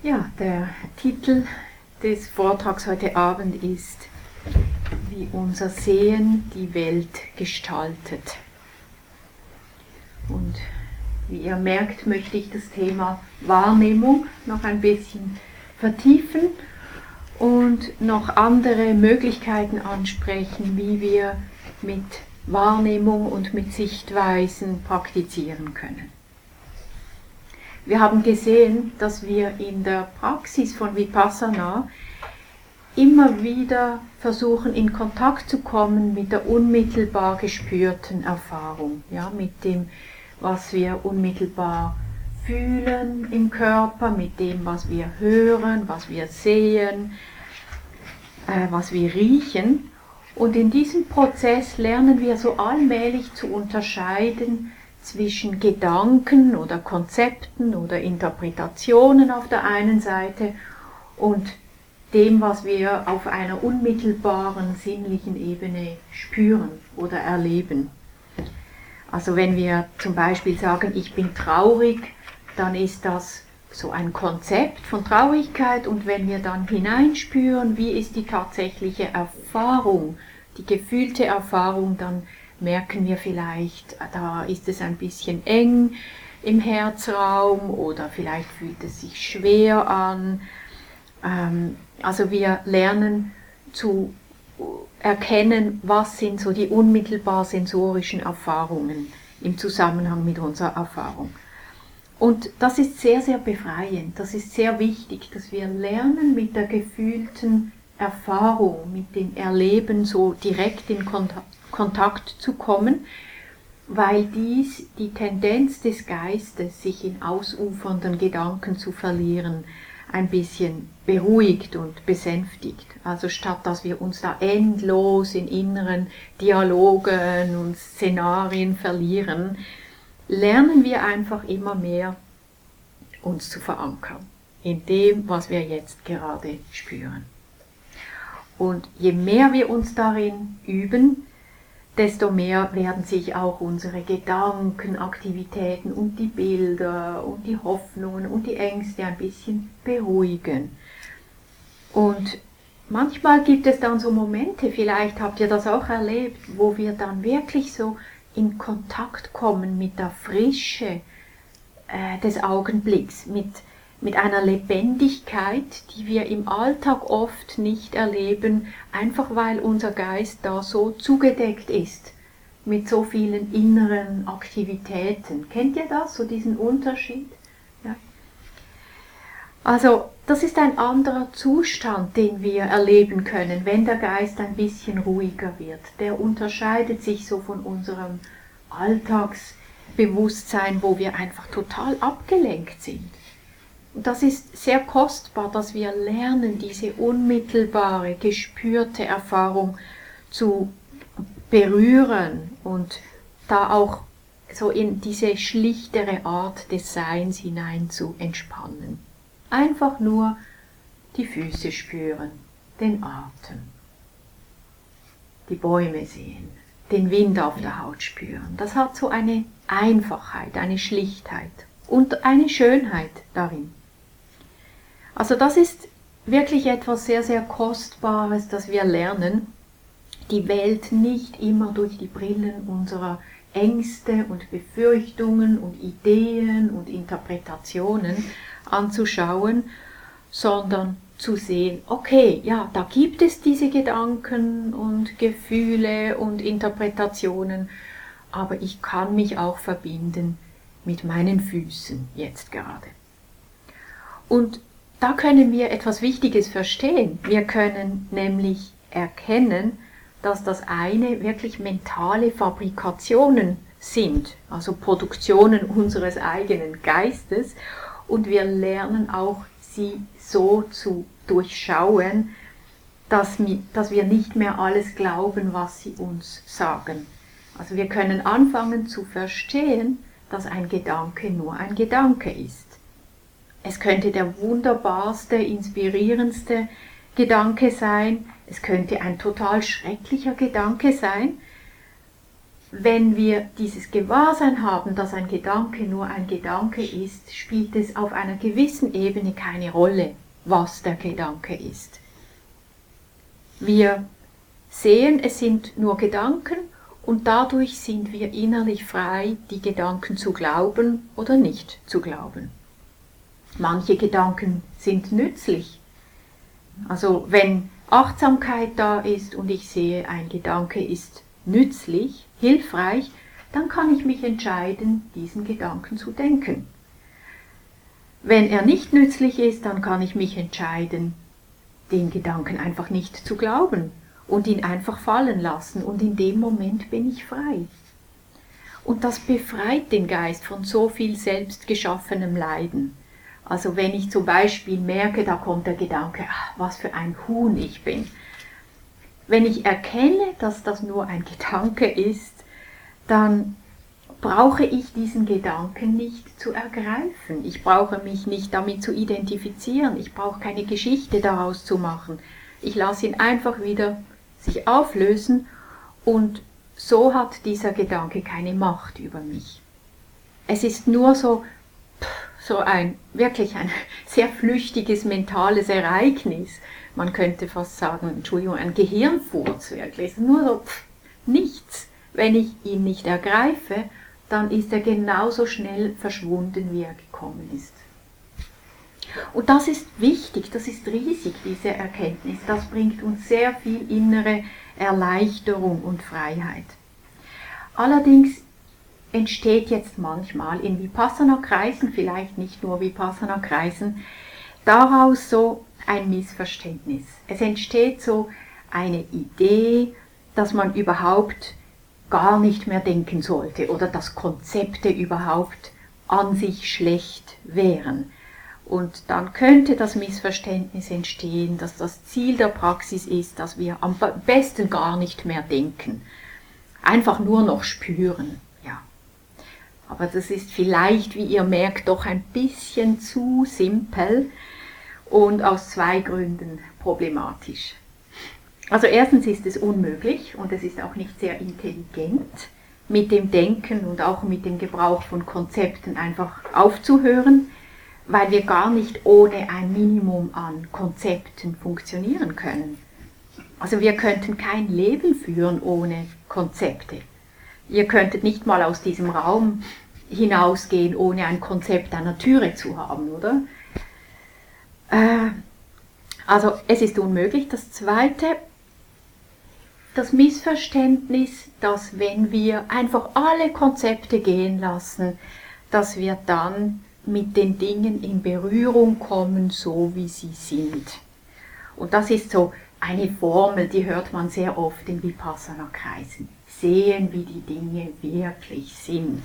Ja, der Titel des Vortrags heute Abend ist, wie unser Sehen die Welt gestaltet. Und wie ihr merkt, möchte ich das Thema Wahrnehmung noch ein bisschen vertiefen und noch andere Möglichkeiten ansprechen, wie wir mit Wahrnehmung und mit Sichtweisen praktizieren können. Wir haben gesehen, dass wir in der Praxis von Vipassana immer wieder versuchen, in Kontakt zu kommen mit der unmittelbar gespürten Erfahrung, ja, mit dem, was wir unmittelbar fühlen im Körper, mit dem, was wir hören, was wir sehen, was wir riechen. Und in diesem Prozess lernen wir so allmählich zu unterscheiden zwischen Gedanken oder Konzepten oder Interpretationen auf der einen Seite und dem, was wir auf einer unmittelbaren sinnlichen Ebene spüren oder erleben. Also wenn wir zum Beispiel sagen, ich bin traurig, dann ist das so ein Konzept von Traurigkeit, und wenn wir dann hineinspüren, wie ist die tatsächliche Erfahrung, die gefühlte Erfahrung, dann merken wir vielleicht, da ist es ein bisschen eng im Herzraum oder vielleicht fühlt es sich schwer an. Also wir lernen zu erkennen, was sind so die unmittelbar sensorischen Erfahrungen im Zusammenhang mit unserer Erfahrung. Und das ist sehr, sehr befreiend, das ist sehr wichtig, dass wir lernen, mit der gefühlten Erfahrung, mit dem Erleben so direkt in Kontakt zu kommen, weil dies die Tendenz des Geistes, sich in ausufernden Gedanken zu verlieren, ein bisschen beruhigt und besänftigt. Also statt dass wir uns da endlos in inneren Dialogen und Szenarien verlieren, lernen wir einfach immer mehr, uns zu verankern in dem, was wir jetzt gerade spüren. Und je mehr wir uns darin üben, desto mehr werden sich auch unsere Gedanken, Aktivitäten und die Bilder und die Hoffnungen und die Ängste ein bisschen beruhigen. Und manchmal gibt es dann so Momente, vielleicht habt ihr das auch erlebt, wo wir dann wirklich so in Kontakt kommen mit der Frische des Augenblicks, mit einer Lebendigkeit, die wir im Alltag oft nicht erleben, einfach weil unser Geist da so zugedeckt ist mit so vielen inneren Aktivitäten. Kennt ihr das, so diesen Unterschied? Ja. Also das ist ein anderer Zustand, den wir erleben können, wenn der Geist ein bisschen ruhiger wird. Der unterscheidet sich so von unserem Alltagsbewusstsein, wo wir einfach total abgelenkt sind. Das ist sehr kostbar, dass wir lernen, diese unmittelbare, gespürte Erfahrung zu berühren und da auch so in diese schlichtere Art des Seins hinein zu entspannen. Einfach nur die Füße spüren, den Atem, die Bäume sehen, den Wind auf der Haut spüren. Das hat so eine Einfachheit, eine Schlichtheit und eine Schönheit darin. Also das ist wirklich etwas sehr, sehr Kostbares, dass wir lernen, die Welt nicht immer durch die Brillen unserer Ängste und Befürchtungen und Ideen und Interpretationen anzuschauen, sondern zu sehen, okay, ja, da gibt es diese Gedanken und Gefühle und Interpretationen, aber ich kann mich auch verbinden mit meinen Füßen jetzt gerade. Und da können wir etwas Wichtiges verstehen. Wir können nämlich erkennen, dass das eine wirklich mentale Fabrikationen sind, also Produktionen unseres eigenen Geistes, und wir lernen auch, sie so zu durchschauen, dass wir nicht mehr alles glauben, was sie uns sagen. Also wir können anfangen zu verstehen, dass ein Gedanke nur ein Gedanke ist. Es könnte der wunderbarste, inspirierendste Gedanke sein, es könnte ein total schrecklicher Gedanke sein, Wenn wir dieses Gewahrsein haben, dass ein Gedanke nur ein Gedanke ist, spielt es auf einer gewissen Ebene keine Rolle, was der Gedanke ist. Wir sehen, es sind nur Gedanken und dadurch sind wir innerlich frei, die Gedanken zu glauben oder nicht zu glauben. Manche Gedanken sind nützlich. Also wenn Achtsamkeit da ist und ich sehe, ein Gedanke ist nützlich, hilfreich, dann kann ich mich entscheiden, diesen Gedanken zu denken. Wenn er nicht nützlich ist, dann kann ich mich entscheiden, den Gedanken einfach nicht zu glauben und ihn einfach fallen lassen, und in dem Moment bin ich frei. Und das befreit den Geist von so viel selbst geschaffenem Leiden. Also wenn ich zum Beispiel merke, da kommt der Gedanke, ach, was für ein Huhn ich bin. Wenn ich erkenne, dass das nur ein Gedanke ist, dann brauche ich diesen Gedanken nicht zu ergreifen. Ich brauche mich nicht damit zu identifizieren. Ich brauche keine Geschichte daraus zu machen. Ich lasse ihn einfach wieder sich auflösen und so hat dieser Gedanke keine Macht über mich. Es ist nur so ein sehr flüchtiges mentales Ereignis. Man könnte fast sagen, ein Gehirnfurz wirklich. Nur so nichts. Wenn ich ihn nicht ergreife, dann ist er genauso schnell verschwunden, wie er gekommen ist. Und das ist wichtig, das ist riesig, diese Erkenntnis. Das bringt uns sehr viel innere Erleichterung und Freiheit. Allerdings entsteht jetzt manchmal in Vipassana-Kreisen, vielleicht nicht nur Vipassana-Kreisen, daraus so ein Missverständnis. Es entsteht so eine Idee, dass man überhaupt gar nicht mehr denken sollte oder dass Konzepte überhaupt an sich schlecht wären. Und dann könnte das Missverständnis entstehen, dass das Ziel der Praxis ist, dass wir am besten gar nicht mehr denken, einfach nur noch spüren. Ja. Aber das ist vielleicht, wie ihr merkt, doch ein bisschen zu simpel. Und aus zwei Gründen problematisch. Also erstens ist es unmöglich und es ist auch nicht sehr intelligent, mit dem Denken und auch mit dem Gebrauch von Konzepten einfach aufzuhören, weil wir gar nicht ohne ein Minimum an Konzepten funktionieren können. Also wir könnten kein Leben führen ohne Konzepte. Ihr könntet nicht mal aus diesem Raum hinausgehen, ohne ein Konzept an der Türe zu haben, oder? Also es ist unmöglich. Das zweite, das Missverständnis, dass wenn wir einfach alle Konzepte gehen lassen, dass wir dann mit den Dingen in Berührung kommen, so wie sie sind. Und das ist so eine Formel, die hört man sehr oft in Vipassana-Kreisen. Sehen, wie die Dinge wirklich sind.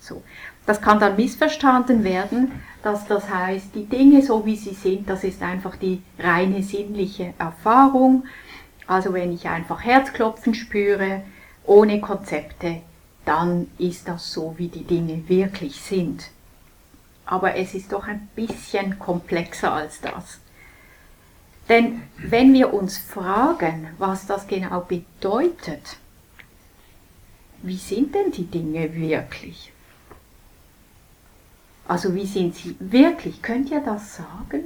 So. Das kann dann missverstanden werden, dass das heißt, die Dinge so wie sie sind, das ist einfach die reine sinnliche Erfahrung. Also wenn ich einfach Herzklopfen spüre, ohne Konzepte, dann ist das so, wie die Dinge wirklich sind. Aber es ist doch ein bisschen komplexer als das. Denn wenn wir uns fragen, was das genau bedeutet, wie sind denn die Dinge wirklich? Also wie sind sie wirklich? Könnt ihr das sagen?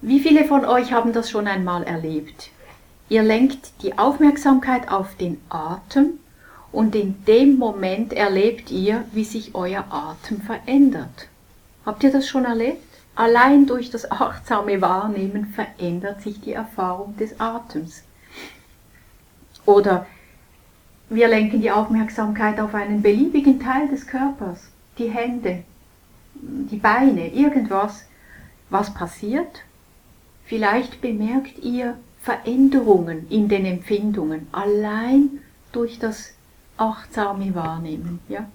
Wie viele von euch haben das schon einmal erlebt? Ihr lenkt die Aufmerksamkeit auf den Atem und in dem Moment erlebt ihr, wie sich euer Atem verändert. Habt ihr das schon erlebt? Allein durch das achtsame Wahrnehmen verändert sich die Erfahrung des Atems. Oder wir lenken die Aufmerksamkeit auf einen beliebigen Teil des Körpers. Die Hände, die Beine, irgendwas, was passiert? Vielleicht bemerkt ihr Veränderungen in den Empfindungen, allein durch das achtsame Wahrnehmen. Ja?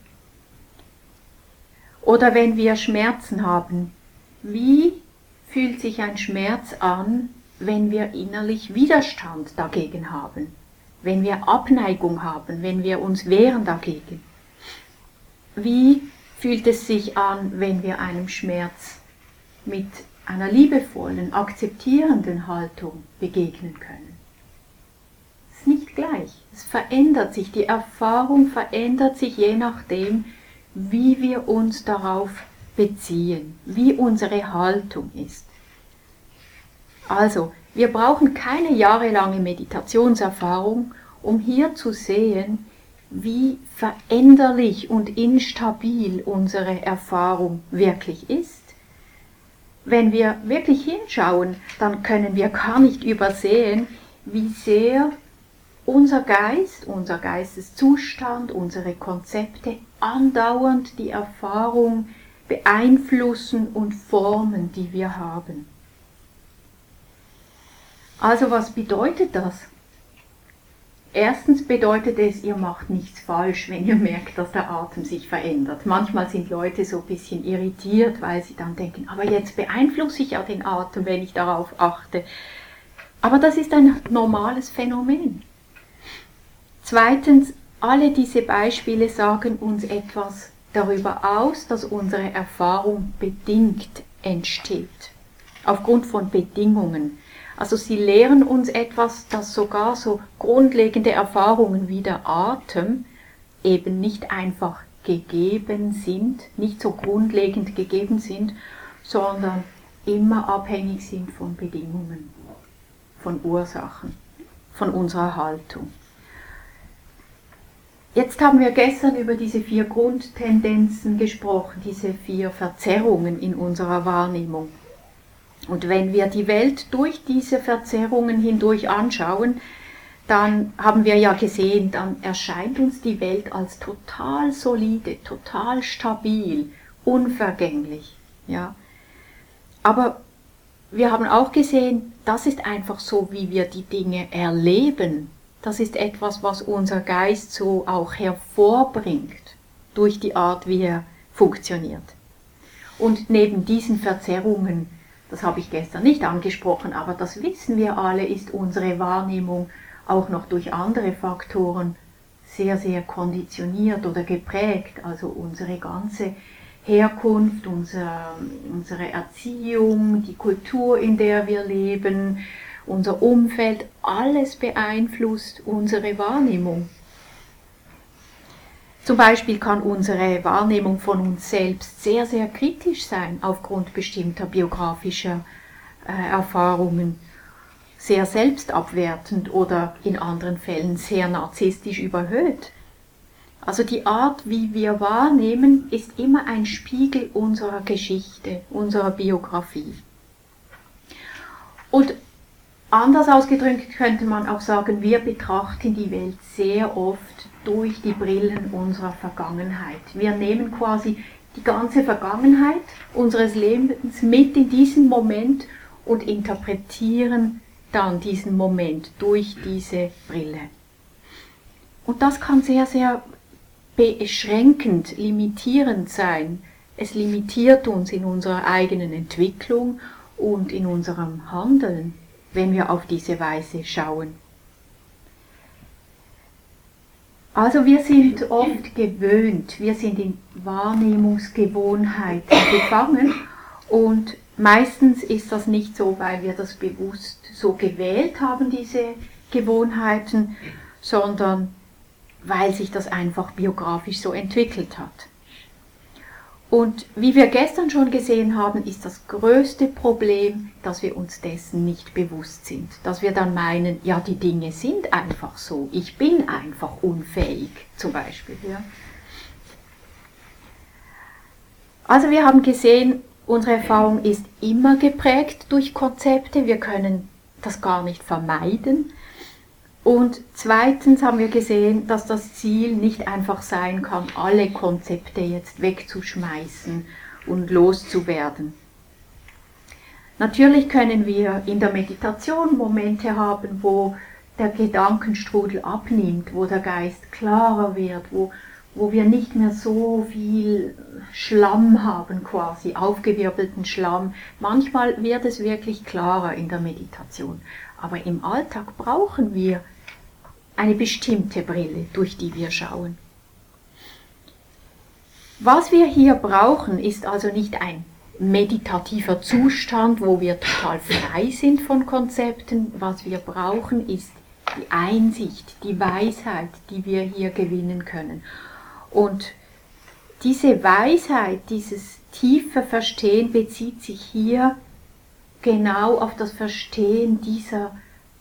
Oder wenn wir Schmerzen haben, wie fühlt sich ein Schmerz an, wenn wir innerlich Widerstand dagegen haben? Wenn wir Abneigung haben, wenn wir uns wehren dagegen? Wie fühlt es sich an, wenn wir einem Schmerz mit einer liebevollen, akzeptierenden Haltung begegnen können? Ist nicht gleich. Es verändert sich, die Erfahrung verändert sich je nachdem, wie wir uns darauf beziehen, wie unsere Haltung ist. Also, wir brauchen keine jahrelange Meditationserfahrung, um hier zu sehen, wie veränderlich und instabil unsere Erfahrung wirklich ist. Wenn wir wirklich hinschauen, dann können wir gar nicht übersehen, wie sehr unser Geist, unser Geisteszustand, unsere Konzepte andauernd die Erfahrung beeinflussen und formen, die wir haben. Also was bedeutet das? Erstens bedeutet es, ihr macht nichts falsch, wenn ihr merkt, dass der Atem sich verändert. Manchmal sind Leute so ein bisschen irritiert, weil sie dann denken, aber jetzt beeinflusse ich ja den Atem, wenn ich darauf achte. Aber das ist ein normales Phänomen. Zweitens, alle diese Beispiele sagen uns etwas darüber aus, dass unsere Erfahrung bedingt entsteht, aufgrund von Bedingungen. Also sie lehren uns etwas, dass sogar so grundlegende Erfahrungen wie der Atem eben nicht einfach gegeben sind, nicht so grundlegend gegeben sind, sondern immer abhängig sind von Bedingungen, von Ursachen, von unserer Haltung. Jetzt haben wir gestern über diese 4 Grundtendenzen gesprochen, diese 4 Verzerrungen in unserer Wahrnehmung. Und wenn wir die Welt durch diese Verzerrungen hindurch anschauen, dann haben wir ja gesehen, dann erscheint uns die Welt als total solide, total stabil, unvergänglich. Ja. Aber wir haben auch gesehen, das ist einfach so, wie wir die Dinge erleben. Das ist etwas, was unser Geist so auch hervorbringt, durch die Art, wie er funktioniert. Und neben diesen Verzerrungen, das habe ich gestern nicht angesprochen, aber das wissen wir alle, ist unsere Wahrnehmung auch noch durch andere Faktoren sehr, sehr konditioniert oder geprägt. Also unsere ganze Herkunft, unsere Erziehung, die Kultur, in der wir leben, unser Umfeld, alles beeinflusst unsere Wahrnehmung. Zum Beispiel kann unsere Wahrnehmung von uns selbst sehr, sehr kritisch sein, aufgrund bestimmter biografischer Erfahrungen, sehr selbstabwertend oder in anderen Fällen sehr narzisstisch überhöht. Also die Art, wie wir wahrnehmen, ist immer ein Spiegel unserer Geschichte, unserer Biografie. Und anders ausgedrückt könnte man auch sagen, wir betrachten die Welt sehr oft durch die Brillen unserer Vergangenheit. Wir nehmen quasi die ganze Vergangenheit unseres Lebens mit in diesen Moment und interpretieren dann diesen Moment durch diese Brille. Und das kann sehr, sehr beschränkend, limitierend sein. Es limitiert uns in unserer eigenen Entwicklung und in unserem Handeln, wenn wir auf diese Weise schauen. Also wir sind oft gewöhnt, wir sind in Wahrnehmungsgewohnheiten gefangen und meistens ist das nicht so, weil wir das bewusst so gewählt haben, diese Gewohnheiten, sondern weil sich das einfach biografisch so entwickelt hat. Und wie wir gestern schon gesehen haben, ist das größte Problem, dass wir uns dessen nicht bewusst sind. Dass wir dann meinen, ja, die Dinge sind einfach so, ich bin einfach unfähig, zum Beispiel. Ja. Also wir haben gesehen, unsere Erfahrung ist immer geprägt durch Konzepte, wir können das gar nicht vermeiden. Und zweitens haben wir gesehen, dass das Ziel nicht einfach sein kann, alle Konzepte jetzt wegzuschmeißen und loszuwerden. Natürlich können wir in der Meditation Momente haben, wo der Gedankenstrudel abnimmt, wo der Geist klarer wird, wo wir nicht mehr so viel Schlamm haben quasi, aufgewirbelten Schlamm. Manchmal wird es wirklich klarer in der Meditation. Aber im Alltag brauchen wir eine bestimmte Brille, durch die wir schauen. Was wir hier brauchen, ist also nicht ein meditativer Zustand, wo wir total frei sind von Konzepten. Was wir brauchen, ist die Einsicht, die Weisheit, die wir hier gewinnen können. Und diese Weisheit, dieses tiefe Verstehen bezieht sich hier genau auf das Verstehen dieser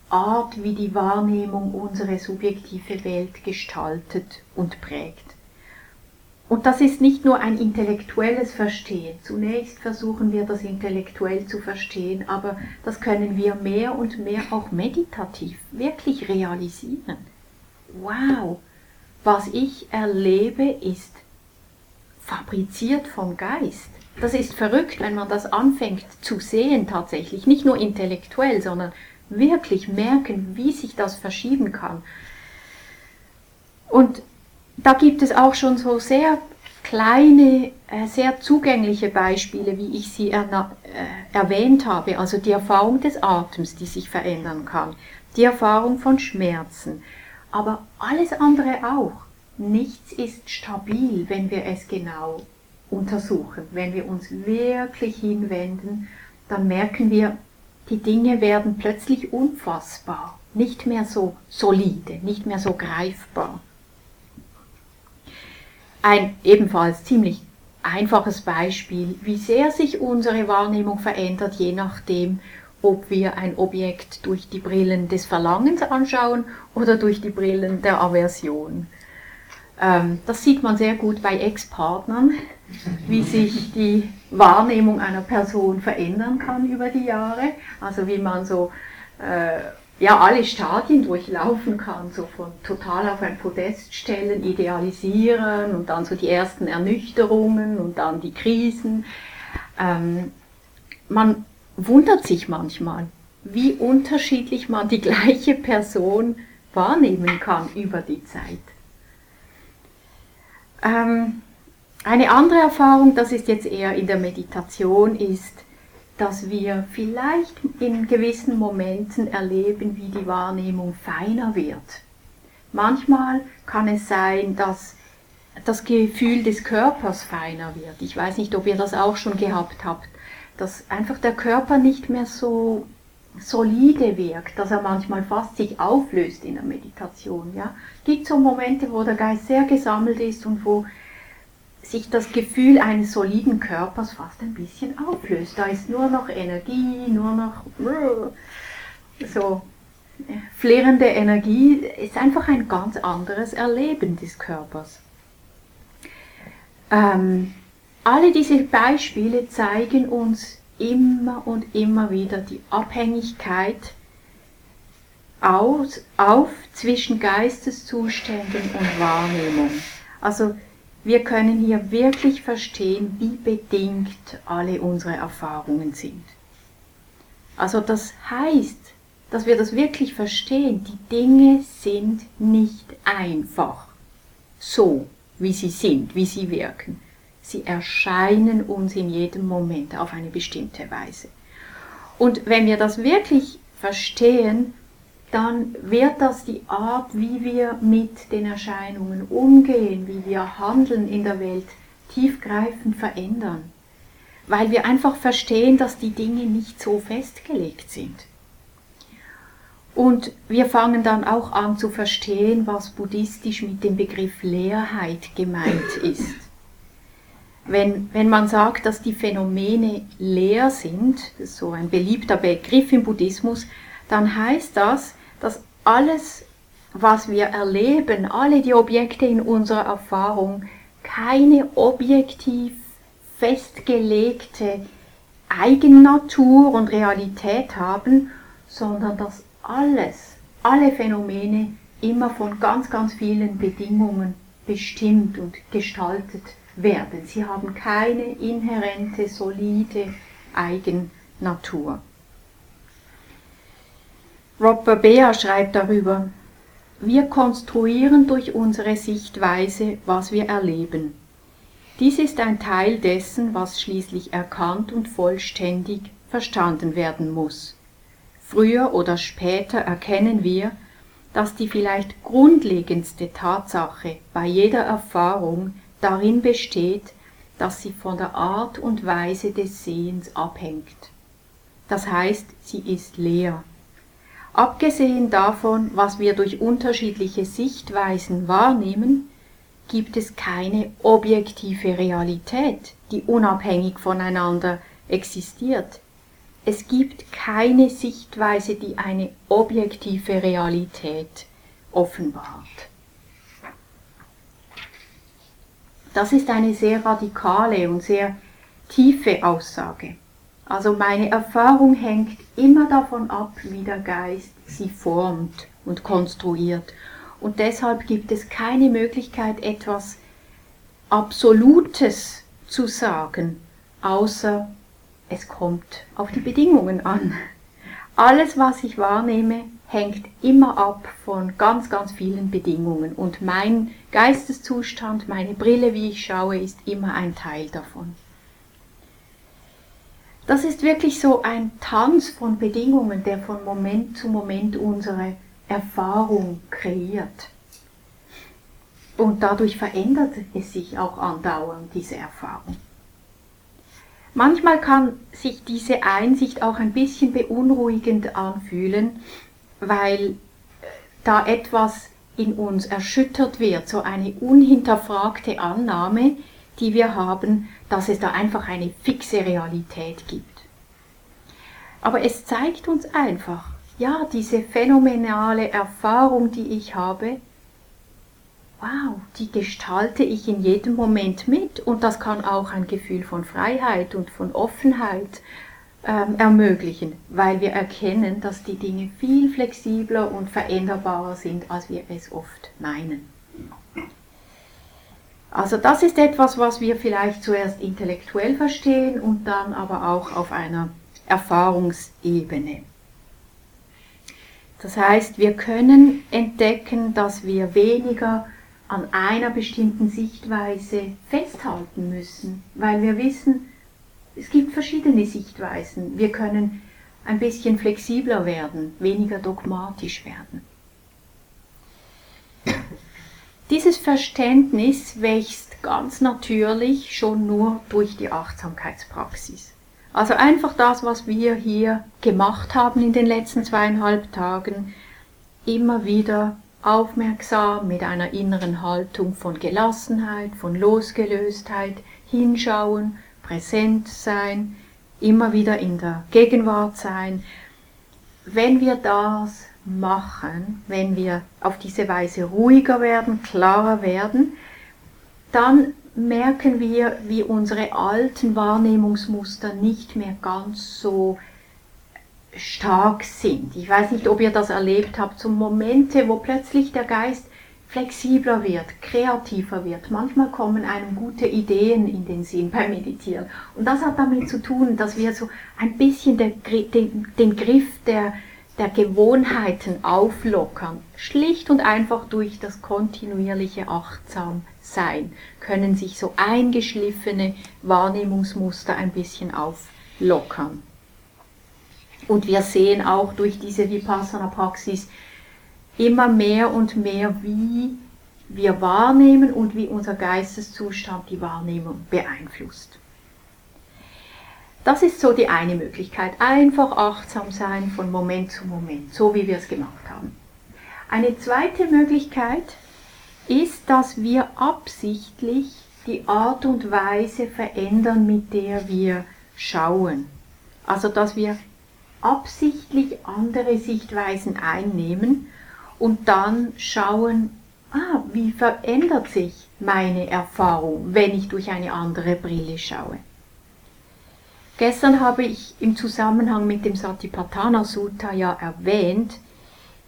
Art, wie die Wahrnehmung unsere subjektive Welt gestaltet und prägt. Und das ist nicht nur ein intellektuelles Verstehen. Zunächst versuchen wir, das intellektuell zu verstehen, aber das können wir mehr und mehr auch meditativ wirklich realisieren. Wow, was ich erlebe, ist fabriziert vom Geist. Das ist verrückt, wenn man das anfängt zu sehen tatsächlich. Nicht nur intellektuell, sondern wirklich merken, wie sich das verschieben kann. Und da gibt es auch schon so sehr kleine, sehr zugängliche Beispiele, wie ich sie erwähnt habe. Also die Erfahrung des Atems, die sich verändern kann. Die Erfahrung von Schmerzen. Aber alles andere auch. Nichts ist stabil, wenn wir es genau untersuchen. Wenn wir uns wirklich hinwenden, dann merken wir, die Dinge werden plötzlich unfassbar. Nicht mehr so solide, nicht mehr so greifbar. Ein ebenfalls ziemlich einfaches Beispiel, wie sehr sich unsere Wahrnehmung verändert, je nachdem, ob wir ein Objekt durch die Brillen des Verlangens anschauen oder durch die Brillen der Aversion. Das sieht man sehr gut bei Ex-Partnern, wie sich die Wahrnehmung einer Person verändern kann über die Jahre. Also wie man so alle Stadien durchlaufen kann, so von total auf ein Podest stellen, idealisieren und dann so die ersten Ernüchterungen und dann die Krisen. Man wundert sich manchmal, wie unterschiedlich man die gleiche Person wahrnehmen kann über die Zeit. Eine andere Erfahrung, das ist jetzt eher in der Meditation, ist, dass wir vielleicht in gewissen Momenten erleben, wie die Wahrnehmung feiner wird. Manchmal kann es sein, dass das Gefühl des Körpers feiner wird. Ich weiß nicht, ob ihr das auch schon gehabt habt, dass einfach der Körper nicht mehr so solide wirkt, dass er manchmal fast sich auflöst in der Meditation. Ja? Es gibt so Momente, wo der Geist sehr gesammelt ist und wo sich das Gefühl eines soliden Körpers fast ein bisschen auflöst. Da ist nur noch Energie, nur noch so flirrende Energie. Ist einfach ein ganz anderes Erleben des Körpers. Alle diese Beispiele zeigen uns immer und immer wieder die Abhängigkeit auf zwischen Geisteszuständen und Wahrnehmung. Also wir können hier wirklich verstehen, wie bedingt alle unsere Erfahrungen sind. Also das heißt, dass wir das wirklich verstehen, die Dinge sind nicht einfach so, wie sie sind, wie sie wirken. Sie erscheinen uns in jedem Moment auf eine bestimmte Weise. Und wenn wir das wirklich verstehen, dann wird das die Art, wie wir mit den Erscheinungen umgehen, wie wir handeln in der Welt, tiefgreifend verändern. Weil wir einfach verstehen, dass die Dinge nicht so festgelegt sind. Und wir fangen dann auch an zu verstehen, was buddhistisch mit dem Begriff Leerheit gemeint ist. Wenn man sagt, dass die Phänomene leer sind, das ist so ein beliebter Begriff im Buddhismus, dann heißt das, dass alles, was wir erleben, alle die Objekte in unserer Erfahrung, keine objektiv festgelegte Eigennatur und Realität haben, sondern dass alle Phänomene immer von ganz, ganz vielen Bedingungen bestimmt und gestaltet werden. Sie haben keine inhärente, solide Eigennatur. Rob Burbea schreibt darüber, wir konstruieren durch unsere Sichtweise, was wir erleben. Dies ist ein Teil dessen, was schließlich erkannt und vollständig verstanden werden muss. Früher oder später erkennen wir, dass die vielleicht grundlegendste Tatsache bei jeder Erfahrung darin besteht, dass sie von der Art und Weise des Sehens abhängt. Das heißt, sie ist leer. Abgesehen davon, was wir durch unterschiedliche Sichtweisen wahrnehmen, gibt es keine objektive Realität, die unabhängig voneinander existiert. Es gibt keine Sichtweise, die eine objektive Realität offenbart. Das ist eine sehr radikale und sehr tiefe Aussage. Also meine Erfahrung hängt immer davon ab, wie der Geist sie formt und konstruiert. Und deshalb gibt es keine Möglichkeit, etwas Absolutes zu sagen, außer es kommt auf die Bedingungen an. Alles, was ich wahrnehme, hängt immer ab von ganz, ganz vielen Bedingungen. Und mein Geisteszustand, meine Brille, wie ich schaue, ist immer ein Teil davon. Das ist wirklich so ein Tanz von Bedingungen, der von Moment zu Moment unsere Erfahrung kreiert. Und dadurch verändert es sich auch andauernd, diese Erfahrung. Manchmal kann sich diese Einsicht auch ein bisschen beunruhigend anfühlen, weil da etwas in uns erschüttert wird, so eine unhinterfragte Annahme, die wir haben, dass es da einfach eine fixe Realität gibt. Aber es zeigt uns einfach, ja, diese phänomenale Erfahrung, die ich habe, wow, die gestalte ich in jedem Moment mit, und das kann auch ein Gefühl von Freiheit und von Offenheit ermöglichen, weil wir erkennen, dass die Dinge viel flexibler und veränderbarer sind, als wir es oft meinen. Also das ist etwas, was wir vielleicht zuerst intellektuell verstehen und dann aber auch auf einer Erfahrungsebene. Das heißt, wir können entdecken, dass wir weniger an einer bestimmten Sichtweise festhalten müssen, weil wir wissen, es gibt verschiedene Sichtweisen. Wir können ein bisschen flexibler werden, weniger dogmatisch werden. Dieses Verständnis wächst ganz natürlich schon nur durch die Achtsamkeitspraxis. Also einfach das, was wir hier gemacht haben in den letzten 2,5 Tagen, immer wieder aufmerksam mit einer inneren Haltung von Gelassenheit, von Losgelöstheit, hinschauen, präsent sein, immer wieder in der Gegenwart sein. Wenn wir das machen, wenn wir auf diese Weise ruhiger werden, klarer werden, dann merken wir, wie unsere alten Wahrnehmungsmuster nicht mehr ganz so stark sind. Ich weiß nicht, ob ihr das erlebt habt, so Momente, wo plötzlich der Geist flexibler wird, kreativer wird. Manchmal kommen einem gute Ideen in den Sinn beim Meditieren. Und das hat damit zu tun, dass wir so ein bisschen den Griff der Gewohnheiten auflockern. Schlicht und einfach durch das kontinuierliche Achtsamsein können sich so eingeschliffene Wahrnehmungsmuster ein bisschen auflockern. Und wir sehen auch durch diese Vipassana-Praxis immer mehr und mehr, wie wir wahrnehmen und wie unser Geisteszustand die Wahrnehmung beeinflusst. Das ist so die eine Möglichkeit, einfach achtsam sein von Moment zu Moment, so wie wir es gemacht haben. Eine zweite Möglichkeit ist, dass wir absichtlich die Art und Weise verändern, mit der wir schauen. Also dass wir absichtlich andere Sichtweisen einnehmen und dann schauen, wie verändert sich meine Erfahrung, wenn ich durch eine andere Brille schaue. Gestern habe ich im Zusammenhang mit dem Satipatthana-Sutta ja erwähnt,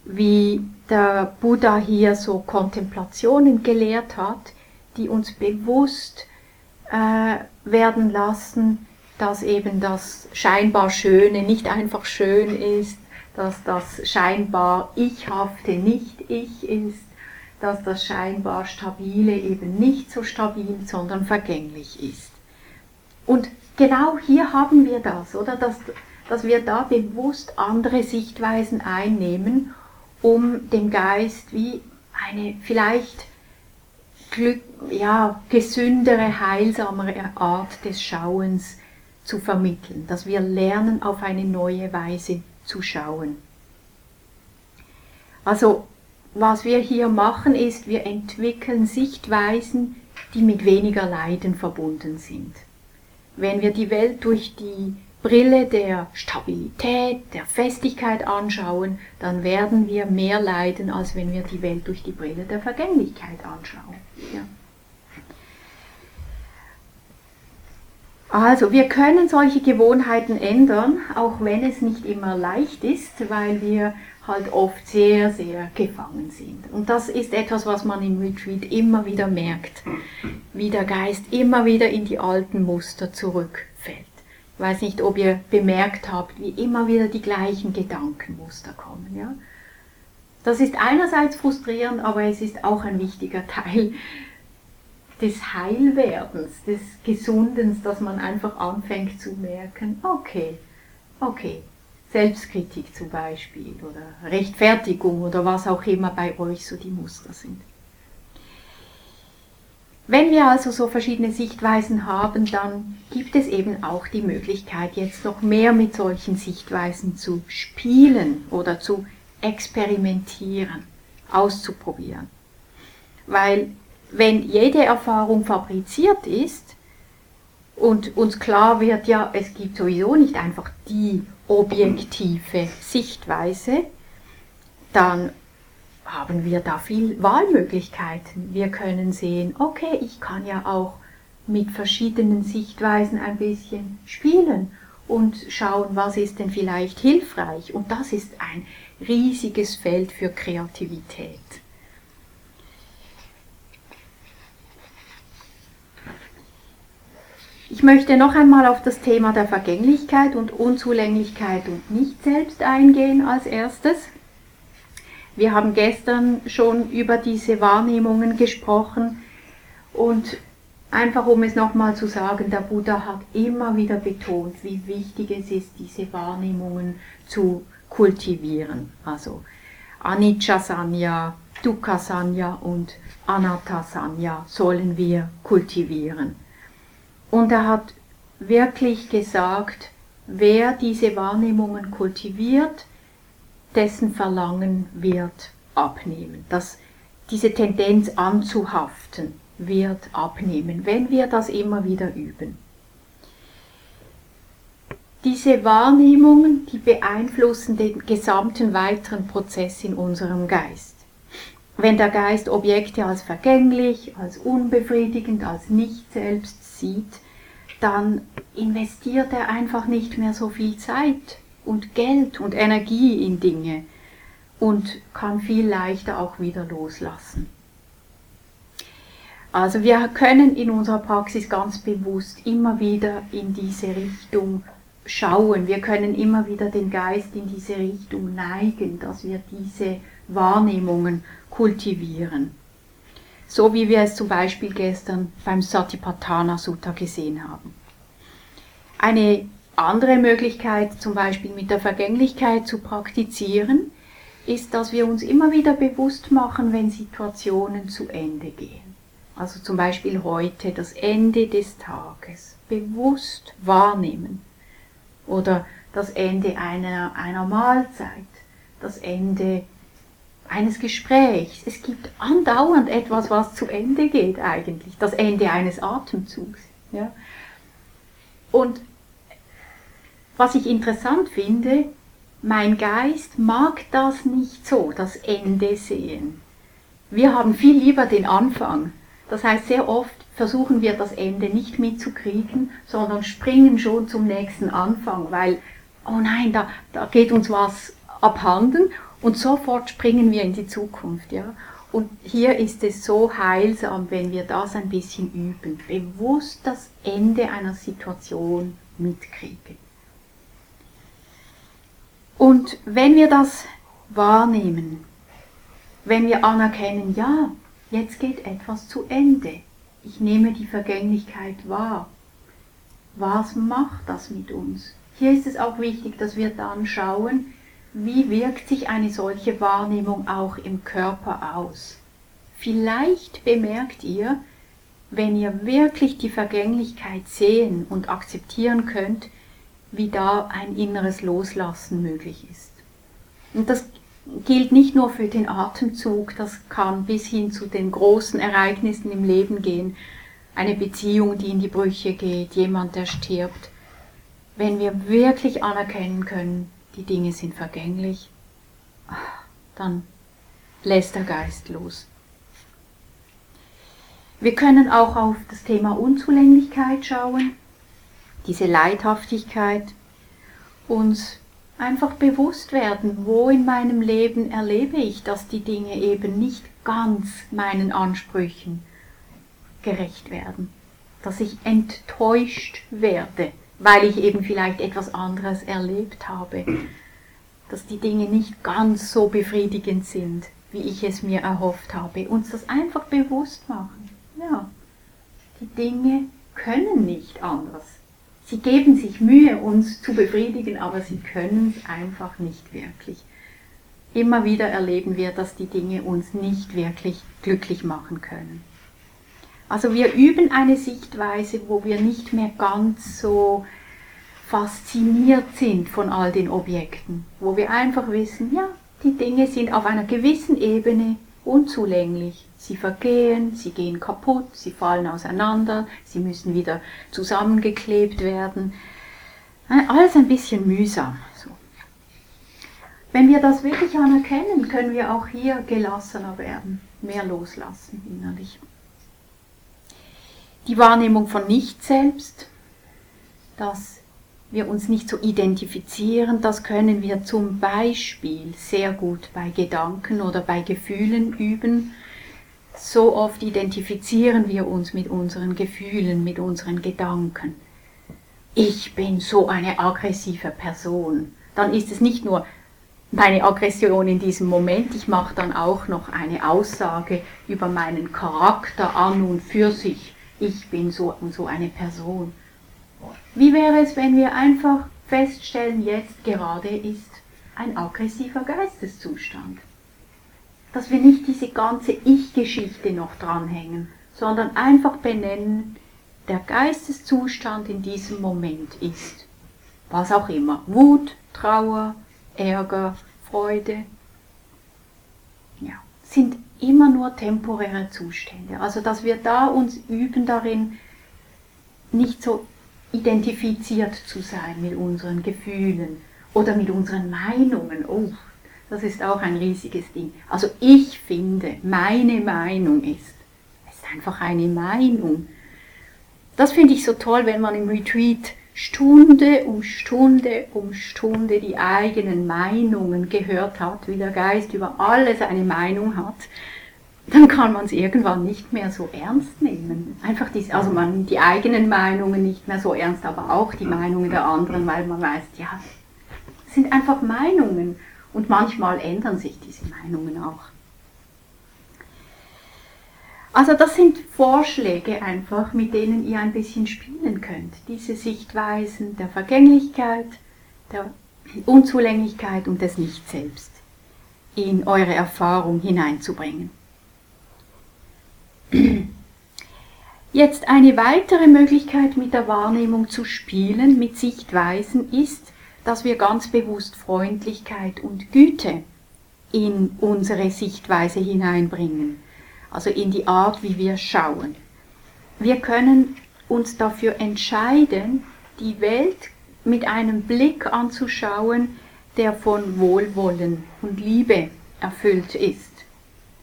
wie der Buddha hier so Kontemplationen gelehrt hat, die uns bewusst werden lassen, dass eben das scheinbar Schöne nicht einfach schön ist, dass das scheinbar Ichhafte nicht Ich ist, dass das scheinbar Stabile eben nicht so stabil, sondern vergänglich ist. Und genau hier haben wir das, oder? Dass wir da bewusst andere Sichtweisen einnehmen, um dem Geist wie eine vielleicht gesündere, heilsamere Art des Schauens zu vermitteln. Dass wir lernen, auf eine neue Weise zu schauen. Also was wir hier machen ist, wir entwickeln Sichtweisen, die mit weniger Leiden verbunden sind. Wenn wir die Welt durch die Brille der Stabilität, der Festigkeit anschauen, dann werden wir mehr leiden, als wenn wir die Welt durch die Brille der Vergänglichkeit anschauen. Ja. Also, wir können solche Gewohnheiten ändern, auch wenn es nicht immer leicht ist, weil wir halt oft sehr, sehr gefangen sind. Und das ist etwas, was man im Retreat immer wieder merkt, wie der Geist immer wieder in die alten Muster zurückfällt. Ich weiß nicht, ob ihr bemerkt habt, wie immer wieder die gleichen Gedankenmuster kommen. Ja? Das ist einerseits frustrierend, aber es ist auch ein wichtiger Teil des Heilwerdens, des Gesundens, dass man einfach anfängt zu merken, okay, Selbstkritik zum Beispiel oder Rechtfertigung oder was auch immer bei euch so die Muster sind. Wenn wir also so verschiedene Sichtweisen haben, dann gibt es eben auch die Möglichkeit, jetzt noch mehr mit solchen Sichtweisen zu spielen oder zu experimentieren, auszuprobieren. Weil wenn jede Erfahrung fabriziert ist und uns klar wird, ja, es gibt sowieso nicht einfach die objektive Sichtweise, dann haben wir da viel Wahlmöglichkeiten. Wir können sehen, okay, ich kann ja auch mit verschiedenen Sichtweisen ein bisschen spielen und schauen, was ist denn vielleicht hilfreich. Und das ist ein riesiges Feld für Kreativität. Ich möchte noch einmal auf das Thema der Vergänglichkeit und Unzulänglichkeit und Nicht-Selbst eingehen als erstes. Wir haben gestern schon über diese Wahrnehmungen gesprochen und einfach um es nochmal zu sagen, der Buddha hat immer wieder betont, wie wichtig es ist, diese Wahrnehmungen zu kultivieren. Also Anicca Sanya, Dukkha Sanya und Anatta Sanya sollen wir kultivieren. Und er hat wirklich gesagt, wer diese Wahrnehmungen kultiviert, dessen Verlangen wird abnehmen. Diese Tendenz anzuhaften wird abnehmen, wenn wir das immer wieder üben. Diese Wahrnehmungen, die beeinflussen den gesamten weiteren Prozess in unserem Geist. Wenn der Geist Objekte als vergänglich, als unbefriedigend, als Nicht-Selbst sieht, dann investiert er einfach nicht mehr so viel Zeit und Geld und Energie in Dinge und kann viel leichter auch wieder loslassen. Also wir können in unserer Praxis ganz bewusst immer wieder in diese Richtung schauen. Wir können immer wieder den Geist in diese Richtung neigen, dass wir diese Wahrnehmungen kultivieren. So wie wir es zum Beispiel gestern beim Satipatthana-Sutta gesehen haben. Eine andere Möglichkeit, zum Beispiel mit der Vergänglichkeit zu praktizieren, ist, dass wir uns immer wieder bewusst machen, wenn Situationen zu Ende gehen. Also zum Beispiel heute, das Ende des Tages, bewusst wahrnehmen. Oder das Ende einer Mahlzeit, das Ende eines Gesprächs. Es gibt andauernd etwas, was zu Ende geht eigentlich, das Ende eines Atemzugs. Ja. Und was ich interessant finde, mein Geist mag das nicht so, das Ende sehen. Wir haben viel lieber den Anfang. Das heißt, sehr oft versuchen wir das Ende nicht mitzukriegen, sondern springen schon zum nächsten Anfang, weil, oh nein, da geht uns was abhanden und sofort springen wir in die Zukunft. Ja? Und hier ist es so heilsam, wenn wir das ein bisschen üben, bewusst das Ende einer Situation mitkriegen. Und wenn wir das wahrnehmen, wenn wir anerkennen, ja, jetzt geht etwas zu Ende, ich nehme die Vergänglichkeit wahr, was macht das mit uns? Hier ist es auch wichtig, dass wir dann schauen, wie wirkt sich eine solche Wahrnehmung auch im Körper aus. Vielleicht bemerkt ihr, wenn ihr wirklich die Vergänglichkeit sehen und akzeptieren könnt, wie da ein inneres Loslassen möglich ist. Und das gilt nicht nur für den Atemzug, das kann bis hin zu den großen Ereignissen im Leben gehen. Eine Beziehung, die in die Brüche geht, jemand, der stirbt. Wenn wir wirklich anerkennen können, die Dinge sind vergänglich, dann lässt der Geist los. Wir können auch auf das Thema Unzulänglichkeit schauen, diese Leidhaftigkeit, uns einfach bewusst werden, wo in meinem Leben erlebe ich, dass die Dinge eben nicht ganz meinen Ansprüchen gerecht werden, dass ich enttäuscht werde, weil ich eben vielleicht etwas anderes erlebt habe, dass die Dinge nicht ganz so befriedigend sind, wie ich es mir erhofft habe. Uns das einfach bewusst machen. Ja, die Dinge können nicht anders. Sie geben sich Mühe, uns zu befriedigen, aber sie können es einfach nicht wirklich. Immer wieder erleben wir, dass die Dinge uns nicht wirklich glücklich machen können. Also wir üben eine Sichtweise, wo wir nicht mehr ganz so fasziniert sind von all den Objekten, wo wir einfach wissen, ja, die Dinge sind auf einer gewissen Ebene unzulänglich. Sie vergehen, sie gehen kaputt, sie fallen auseinander, sie müssen wieder zusammengeklebt werden. Alles ein bisschen mühsam. So. Wenn wir das wirklich anerkennen, können wir auch hier gelassener werden, mehr loslassen innerlich. Die Wahrnehmung von Nicht-Selbst, dass wir uns nicht so identifizieren, das können wir zum Beispiel sehr gut bei Gedanken oder bei Gefühlen üben. So oft identifizieren wir uns mit unseren Gefühlen, mit unseren Gedanken. Ich bin so eine aggressive Person. Dann ist es nicht nur meine Aggression in diesem Moment, ich mache dann auch noch eine Aussage über meinen Charakter an und für sich. Ich bin so und so eine Person. Wie wäre es, wenn wir einfach feststellen, jetzt gerade ist ein aggressiver Geisteszustand? Dass wir nicht diese ganze Ich-Geschichte noch dranhängen, sondern einfach benennen, der Geisteszustand in diesem Moment ist, was auch immer, Wut, Trauer, Ärger, Freude, ja, sind immer nur temporäre Zustände, also dass wir da uns üben darin, nicht so identifiziert zu sein mit unseren Gefühlen oder mit unseren Meinungen. Oh, das ist auch ein riesiges Ding. Also ich finde, meine Meinung ist einfach eine Meinung. Das finde ich so toll, wenn man im Retreat Stunde um Stunde um Stunde die eigenen Meinungen gehört hat, wie der Geist über alles eine Meinung hat, dann kann man es irgendwann nicht mehr so ernst nehmen. Einfach also man nimmt die eigenen Meinungen nicht mehr so ernst, aber auch die Meinungen der anderen, weil man weiß, ja, es sind einfach Meinungen und manchmal ändern sich diese Meinungen auch. Also das sind Vorschläge einfach, mit denen ihr ein bisschen spielen könnt. Diese Sichtweisen der Vergänglichkeit, der Unzulänglichkeit und des Nicht-Selbst in eure Erfahrung hineinzubringen. Jetzt eine weitere Möglichkeit, mit der Wahrnehmung zu spielen, mit Sichtweisen, ist, dass wir ganz bewusst Freundlichkeit und Güte in unsere Sichtweise hineinbringen. Also in die Art, wie wir schauen. Wir können uns dafür entscheiden, die Welt mit einem Blick anzuschauen, der von Wohlwollen und Liebe erfüllt ist.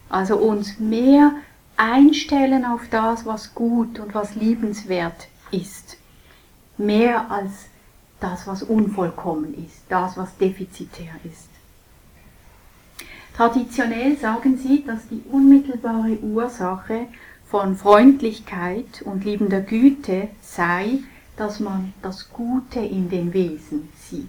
Also uns mehr einstellen auf das, was gut und was liebenswert ist. Mehr als das, was unvollkommen ist, das, was defizitär ist. Traditionell sagen sie, dass die unmittelbare Ursache von Freundlichkeit und liebender Güte sei, dass man das Gute in den Wesen sieht.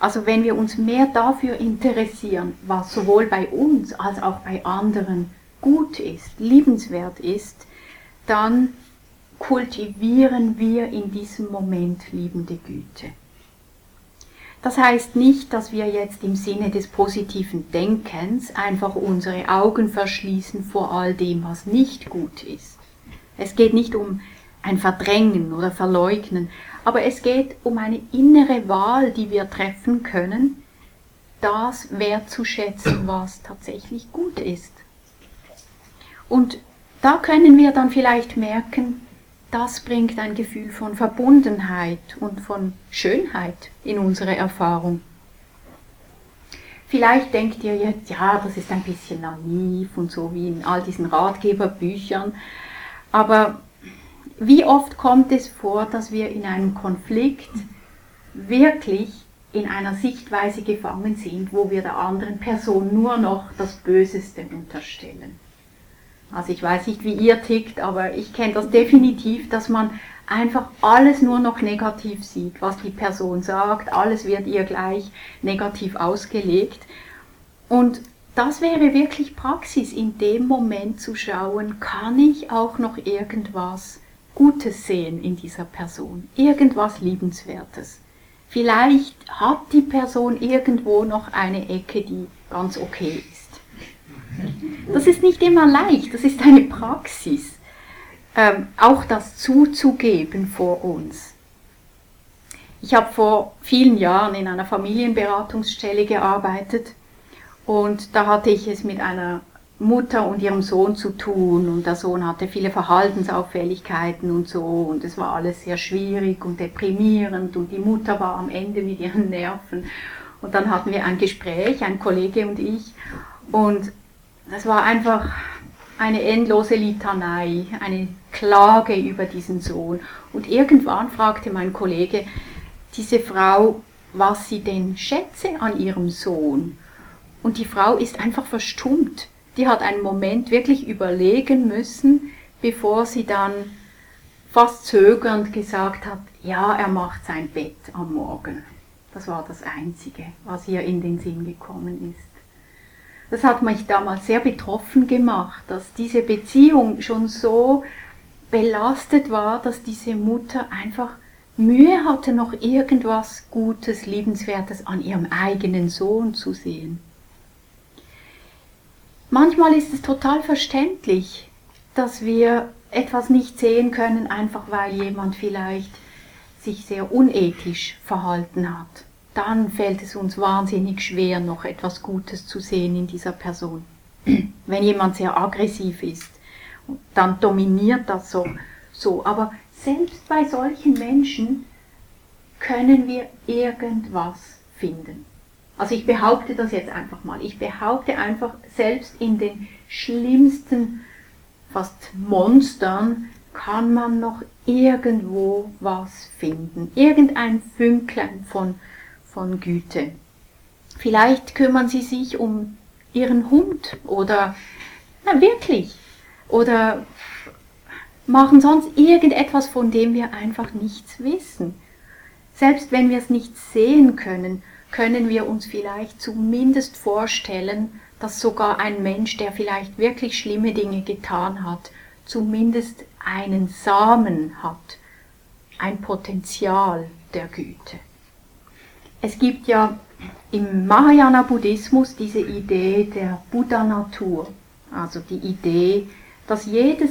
Also wenn wir uns mehr dafür interessieren, was sowohl bei uns als auch bei anderen gut ist, liebenswert ist, dann kultivieren wir in diesem Moment liebende Güte. Das heißt nicht, dass wir jetzt im Sinne des positiven Denkens einfach unsere Augen verschließen vor all dem, was nicht gut ist. Es geht nicht um ein Verdrängen oder Verleugnen, aber es geht um eine innere Wahl, die wir treffen können, das wertzuschätzen, was tatsächlich gut ist. Und da können wir dann vielleicht merken, das bringt ein Gefühl von Verbundenheit und von Schönheit in unsere Erfahrung. Vielleicht denkt ihr jetzt, ja, das ist ein bisschen naiv und so wie in all diesen Ratgeberbüchern, aber wie oft kommt es vor, dass wir in einem Konflikt wirklich in einer Sichtweise gefangen sind, wo wir der anderen Person nur noch das Böseste unterstellen. Also ich weiß nicht, wie ihr tickt, aber ich kenne das definitiv, dass man einfach alles nur noch negativ sieht, was die Person sagt, alles wird ihr gleich negativ ausgelegt. Und das wäre wirklich Praxis, in dem Moment zu schauen, kann ich auch noch irgendwas Gutes sehen in dieser Person, irgendwas Liebenswertes. Vielleicht hat die Person irgendwo noch eine Ecke, die ganz okay ist. Das ist nicht immer leicht, das ist eine Praxis, auch das zuzugeben vor uns. Ich habe vor vielen Jahren in einer Familienberatungsstelle gearbeitet und da hatte ich es mit einer Mutter und ihrem Sohn zu tun und der Sohn hatte viele Verhaltensauffälligkeiten und so und es war alles sehr schwierig und deprimierend und die Mutter war am Ende mit ihren Nerven und dann hatten wir ein Gespräch, ein Kollege und ich, und das war einfach eine endlose Litanei, eine Klage über diesen Sohn, und irgendwann fragte mein Kollege diese Frau, was sie denn schätze an ihrem Sohn, und die Frau ist einfach verstummt. Die hat einen Moment wirklich überlegen müssen, bevor sie dann fast zögernd gesagt hat, ja, er macht sein Bett am Morgen. Das war das Einzige, was ihr in den Sinn gekommen ist. Das hat mich damals sehr betroffen gemacht, dass diese Beziehung schon so belastet war, dass diese Mutter einfach Mühe hatte, noch irgendwas Gutes, Liebenswertes an ihrem eigenen Sohn zu sehen. Manchmal ist es total verständlich, dass wir etwas nicht sehen können, einfach weil jemand vielleicht sich sehr unethisch verhalten hat. Dann fällt es uns wahnsinnig schwer, noch etwas Gutes zu sehen in dieser Person. Wenn jemand sehr aggressiv ist, dann dominiert das so. Aber selbst bei solchen Menschen können wir irgendwas finden. Also ich behaupte das jetzt einfach mal. Ich behaupte einfach, selbst in den schlimmsten, fast Monstern, kann man noch irgendwo was finden. Irgendein Fünklein von Güte. Vielleicht kümmern sie sich um ihren Hund oder, na wirklich, oder machen sonst irgendetwas, von dem wir einfach nichts wissen. Selbst wenn wir es nicht sehen können wir uns vielleicht zumindest vorstellen, dass sogar ein Mensch, der vielleicht wirklich schlimme Dinge getan hat, zumindest einen Samen hat, ein Potenzial der Güte. Es gibt ja im Mahayana-Buddhismus diese Idee der Buddha-Natur, also die Idee, dass jedes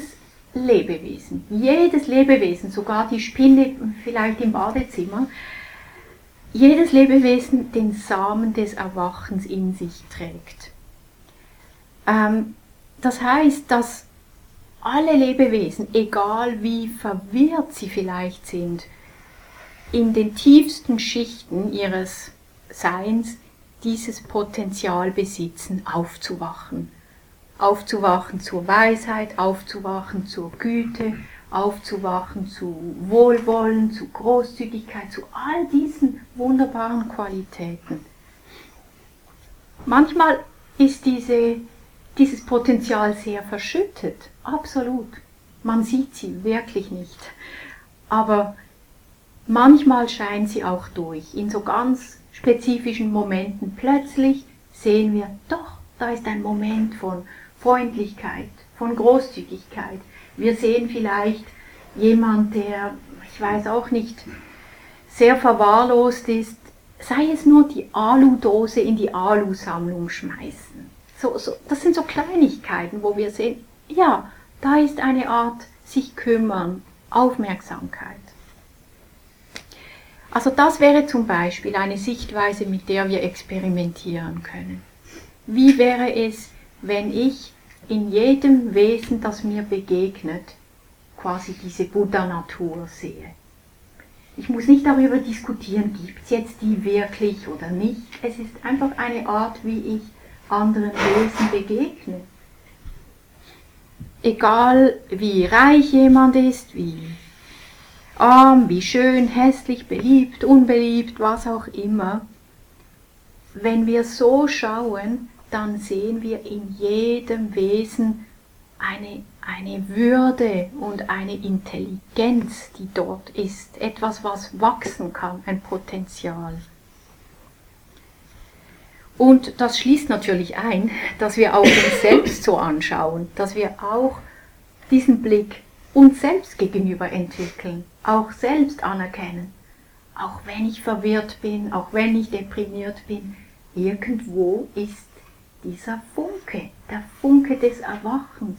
Lebewesen, sogar die Spinne vielleicht im Badezimmer, jedes Lebewesen den Samen des Erwachens in sich trägt. Das heißt, dass alle Lebewesen, egal wie verwirrt sie vielleicht sind, in den tiefsten Schichten ihres Seins dieses Potenzial besitzen, aufzuwachen. Aufzuwachen zur Weisheit, aufzuwachen zur Güte, aufzuwachen zu Wohlwollen, zu Großzügigkeit, zu all diesen wunderbaren Qualitäten. Manchmal ist dieses Potenzial sehr verschüttet, absolut. Man sieht sie wirklich nicht. Aber manchmal scheint sie auch durch. In so ganz spezifischen Momenten plötzlich sehen wir, doch, da ist ein Moment von Freundlichkeit, von Großzügigkeit. Wir sehen vielleicht jemand, der, ich weiß auch nicht, sehr verwahrlost ist, sei es nur die Aludose in die Alusammlung schmeißen. Das sind so Kleinigkeiten, wo wir sehen, ja, da ist eine Art sich kümmern, Aufmerksamkeit. Also das wäre zum Beispiel eine Sichtweise, mit der wir experimentieren können. Wie wäre es, wenn ich in jedem Wesen, das mir begegnet, quasi diese Buddha-Natur sehe? Ich muss nicht darüber diskutieren, gibt es jetzt die wirklich oder nicht. Es ist einfach eine Art, wie ich anderen Wesen begegne. Egal wie reich jemand ist, wie arm, wie schön, hässlich, beliebt, unbeliebt, was auch immer. Wenn wir so schauen, dann sehen wir in jedem Wesen eine Würde und eine Intelligenz, die dort ist. Etwas, was wachsen kann, ein Potenzial. Und das schließt natürlich ein, dass wir auch uns selbst so anschauen, dass wir auch diesen Blick uns selbst gegenüber entwickeln, auch selbst anerkennen. Auch wenn ich verwirrt bin, auch wenn ich deprimiert bin, irgendwo ist dieser Funke, der Funke des Erwachens.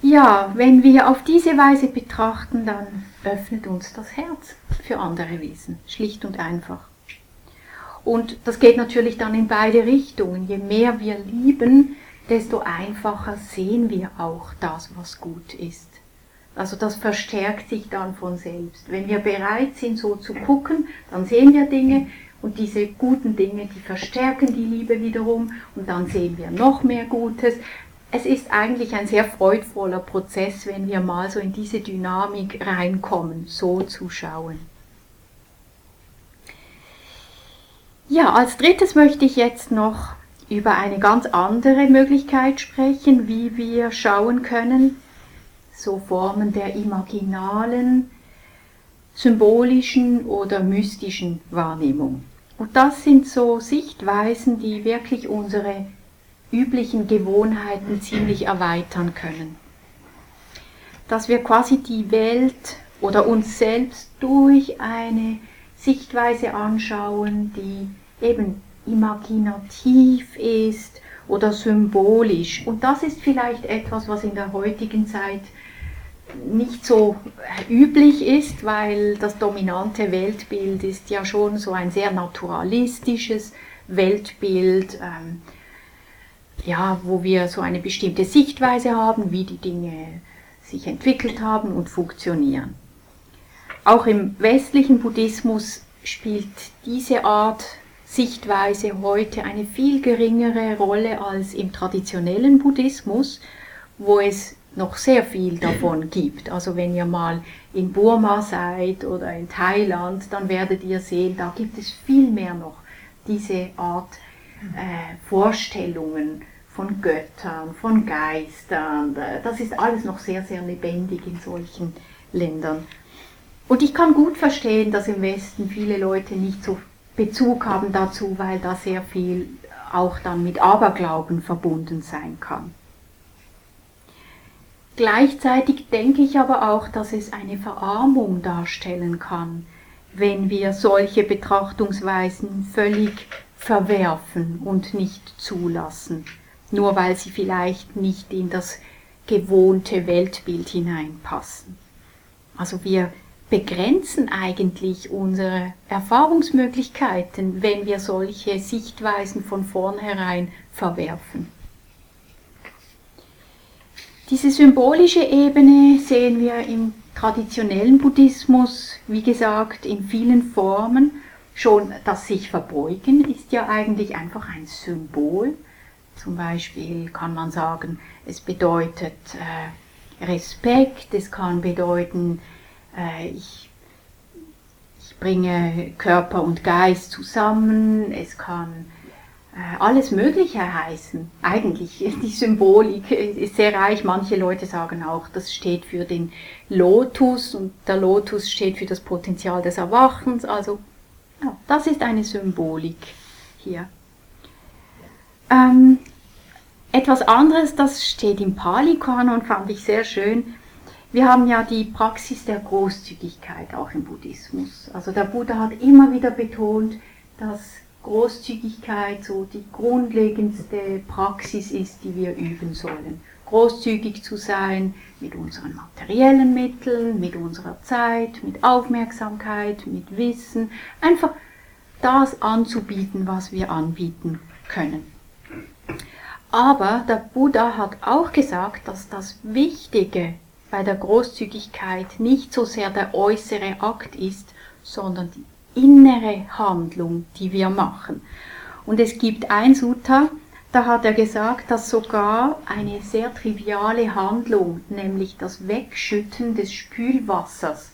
Ja, wenn wir auf diese Weise betrachten, dann öffnet uns das Herz für andere Wesen, schlicht und einfach. Und das geht natürlich dann in beide Richtungen. Je mehr wir lieben, desto einfacher sehen wir auch das, was gut ist. Also das verstärkt sich dann von selbst. Wenn wir bereit sind, so zu gucken, dann sehen wir Dinge und diese guten Dinge, die verstärken die Liebe wiederum und dann sehen wir noch mehr Gutes. Es ist eigentlich ein sehr freudvoller Prozess, wenn wir mal so in diese Dynamik reinkommen, so zu schauen. Ja, als drittes möchte ich jetzt noch über eine ganz andere Möglichkeit sprechen, wie wir schauen können, so Formen der imaginalen, symbolischen oder mystischen Wahrnehmung. Und das sind so Sichtweisen, die wirklich unsere üblichen Gewohnheiten ziemlich erweitern können. Dass wir quasi die Welt oder uns selbst durch eine Sichtweise anschauen, die eben imaginativ ist oder symbolisch. Und das ist vielleicht etwas, was in der heutigen Zeit nicht so üblich ist, weil das dominante Weltbild ist ja schon so ein sehr naturalistisches Weltbild, ja, wo wir so eine bestimmte Sichtweise haben, wie die Dinge sich entwickelt haben und funktionieren. Auch im westlichen Buddhismus spielt diese Art Sichtweise heute eine viel geringere Rolle als im traditionellen Buddhismus, wo es noch sehr viel davon gibt. Also wenn ihr mal in Burma seid oder in Thailand, dann werdet ihr sehen, da gibt es viel mehr noch diese Art Vorstellungen von Göttern, von Geistern. Das ist alles noch sehr, sehr lebendig in solchen Ländern. Und ich kann gut verstehen, dass im Westen viele Leute nicht so Bezug haben dazu, weil da sehr viel auch dann mit Aberglauben verbunden sein kann. Gleichzeitig denke ich aber auch, dass es eine Verarmung darstellen kann, wenn wir solche Betrachtungsweisen völlig verwerfen und nicht zulassen, nur weil sie vielleicht nicht in das gewohnte Weltbild hineinpassen. Also wir begrenzen eigentlich unsere Erfahrungsmöglichkeiten, wenn wir solche Sichtweisen von vornherein verwerfen. Diese symbolische Ebene sehen wir im traditionellen Buddhismus, wie gesagt, in vielen Formen. Schon das sich verbeugen ist ja eigentlich einfach ein Symbol. Zum Beispiel kann man sagen, es bedeutet Respekt, es kann bedeuten, ich bringe Körper und Geist zusammen, es kann alles Mögliche heißen. Eigentlich ist die Symbolik ist sehr reich. Manche Leute sagen auch, das steht für den Lotus und der Lotus steht für das Potenzial des Erwachens. Also ja, das ist eine Symbolik hier. Etwas anderes, das steht im Pali-Kanon, fand ich sehr schön. Wir haben ja die Praxis der Großzügigkeit auch im Buddhismus. Also der Buddha hat immer wieder betont, dass Großzügigkeit so die grundlegendste Praxis ist, die wir üben sollen. großzügig zu sein mit unseren materiellen Mitteln, mit unserer Zeit, mit Aufmerksamkeit, mit Wissen, einfach das anzubieten, was wir anbieten können. Aber der Buddha hat auch gesagt, dass das Wichtige bei der Großzügigkeit nicht so sehr der äußere Akt ist, sondern die innere Handlung, die wir machen. Und es gibt ein Sutta, da hat er gesagt, dass sogar eine sehr triviale Handlung, nämlich das Wegschütten des Spülwassers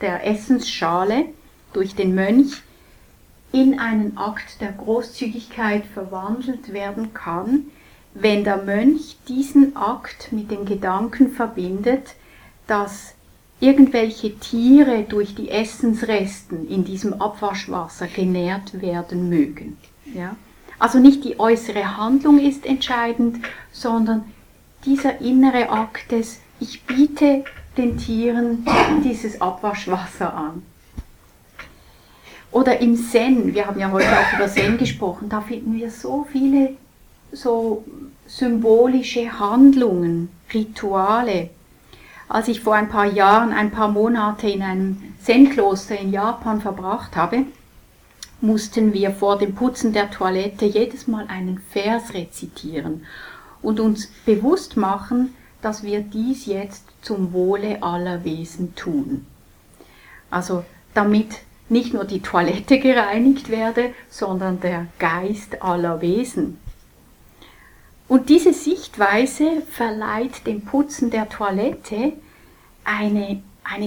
der Essensschale durch den Mönch, in einen Akt der Großzügigkeit verwandelt werden kann, wenn der Mönch diesen Akt mit dem Gedanken verbindet, dass irgendwelche Tiere durch die Essensresten in diesem Abwaschwasser genährt werden mögen. Ja? Also nicht die äußere Handlung ist entscheidend, sondern dieser innere Akt des ich biete den Tieren dieses Abwaschwasser an. Oder im Zen, wir haben ja heute auch über Zen gesprochen, da finden wir so viele so symbolische Handlungen, Rituale. Als ich vor ein paar Jahren, ein paar Monate in einem Zen-Kloster in Japan verbracht habe, mussten wir vor dem Putzen der Toilette jedes Mal einen Vers rezitieren und uns bewusst machen, dass wir dies jetzt zum Wohle aller Wesen tun. Also damit nicht nur die Toilette gereinigt werde, sondern der Geist aller Wesen. Und diese Sichtweise verleiht dem Putzen der Toilette eine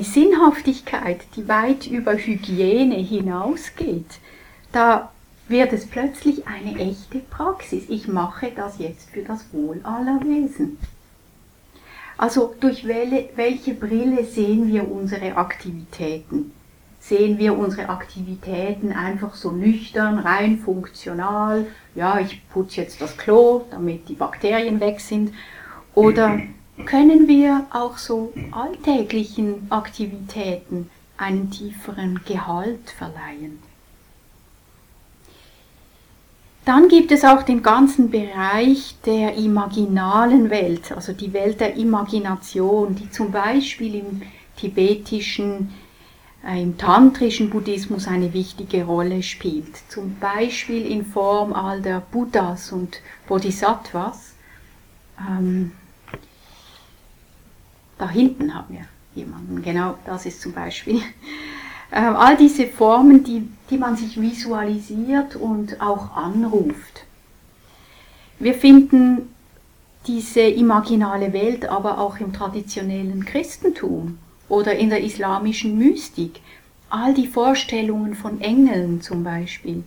Sinnhaftigkeit, die weit über Hygiene hinausgeht. Da wird es plötzlich eine echte Praxis. Ich mache das jetzt für das Wohl aller Wesen. Also durch welche Brille sehen wir unsere Aktivitäten? Sehen wir unsere Aktivitäten einfach so nüchtern, rein funktional, ja, ich putze jetzt das Klo, damit die Bakterien weg sind, oder können wir auch so alltäglichen Aktivitäten einen tieferen Gehalt verleihen? Dann gibt es auch den ganzen Bereich der imaginalen Welt, also die Welt der Imagination, die zum Beispiel im tibetischen, im tantrischen Buddhismus eine wichtige Rolle spielt, zum Beispiel in Form all der Buddhas und Bodhisattvas. Da hinten haben wir jemanden, genau, das ist zum Beispiel. All diese Formen, die man sich visualisiert und auch anruft. Wir finden diese imaginale Welt aber auch im traditionellen Christentum oder in der islamischen Mystik, all die Vorstellungen von Engeln zum Beispiel.